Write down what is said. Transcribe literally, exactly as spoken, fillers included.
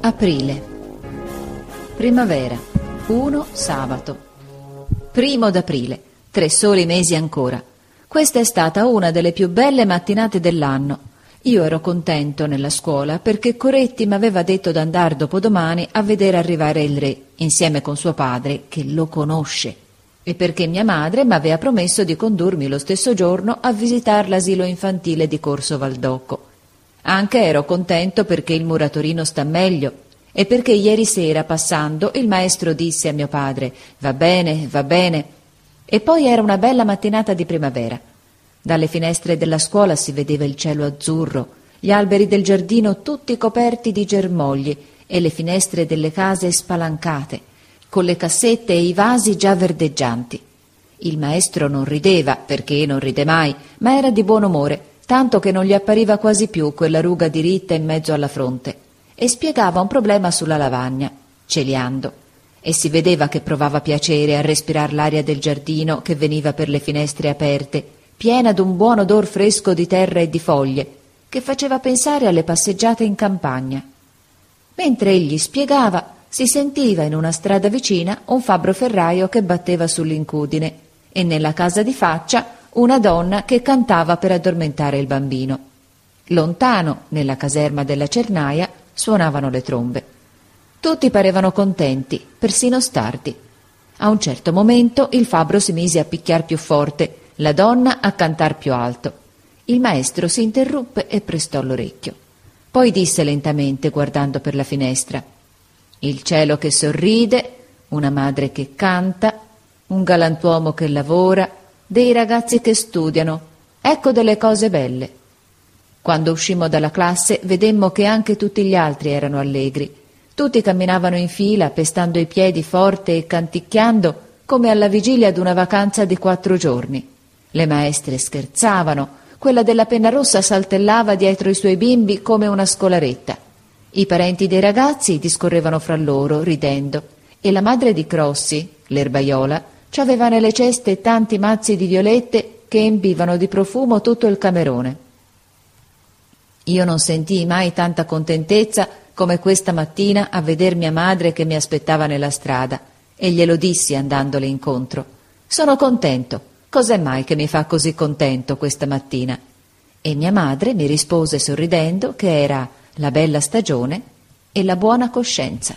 Aprile. Primavera. uno sabato. Primo d'aprile. Tre soli mesi ancora. Questa è stata una delle più belle mattinate dell'anno. Io ero contento nella scuola perché Coretti mi aveva detto d'andar dopodomani a vedere arrivare il re, insieme con suo padre, che lo conosce, e perché mia madre mi aveva promesso di condurmi lo stesso giorno a visitare l'asilo infantile di Corso Valdocco. Anche ero contento perché il muratorino sta meglio e perché ieri sera, passando, il maestro disse a mio padre: «Va bene, va bene». E poi era una bella mattinata di primavera. Dalle finestre della scuola si vedeva il cielo azzurro, gli alberi del giardino tutti coperti di germogli e le finestre delle case spalancate, con le cassette e i vasi già verdeggianti. Il maestro non rideva, perché non ride mai, ma era di buon umore, tanto che non gli appariva quasi più quella ruga diritta in mezzo alla fronte, e spiegava un problema sulla lavagna, celiando. E si vedeva che provava piacere a respirar l'aria del giardino che veniva per le finestre aperte, piena d'un buon odor fresco di terra e di foglie, che faceva pensare alle passeggiate in campagna. Mentre egli spiegava, si sentiva in una strada vicina un fabbro ferraio che batteva sull'incudine e nella casa di faccia una donna che cantava per addormentare il bambino. Lontano, nella caserma della Cernaia, suonavano le trombe. Tutti parevano contenti, persino stardi. A un certo momento il fabbro si mise a picchiar più forte, la donna a cantar più alto. Il maestro si interruppe e prestò l'orecchio. Poi disse lentamente, guardando per la finestra: «Il cielo che sorride, una madre che canta, un galantuomo che lavora, dei ragazzi che studiano, ecco delle cose belle». Quando uscimmo dalla classe vedemmo che anche tutti gli altri erano allegri. Tutti camminavano in fila, pestando i piedi forte e canticchiando, come alla vigilia d'una vacanza di quattro giorni. Le maestre scherzavano, quella della penna rossa saltellava dietro i suoi bimbi come una scolaretta. I parenti dei ragazzi discorrevano fra loro, ridendo, e la madre di Crossi, l'erbaiola, ci aveva nelle ceste tanti mazzi di violette che embivano di profumo tutto il camerone. Io non sentii mai tanta contentezza come questa mattina a veder mia madre che mi aspettava nella strada, e glielo dissi andandole incontro: «Sono contento, cos'è mai che mi fa così contento questa mattina?» E mia madre mi rispose sorridendo che era la bella stagione e la buona coscienza.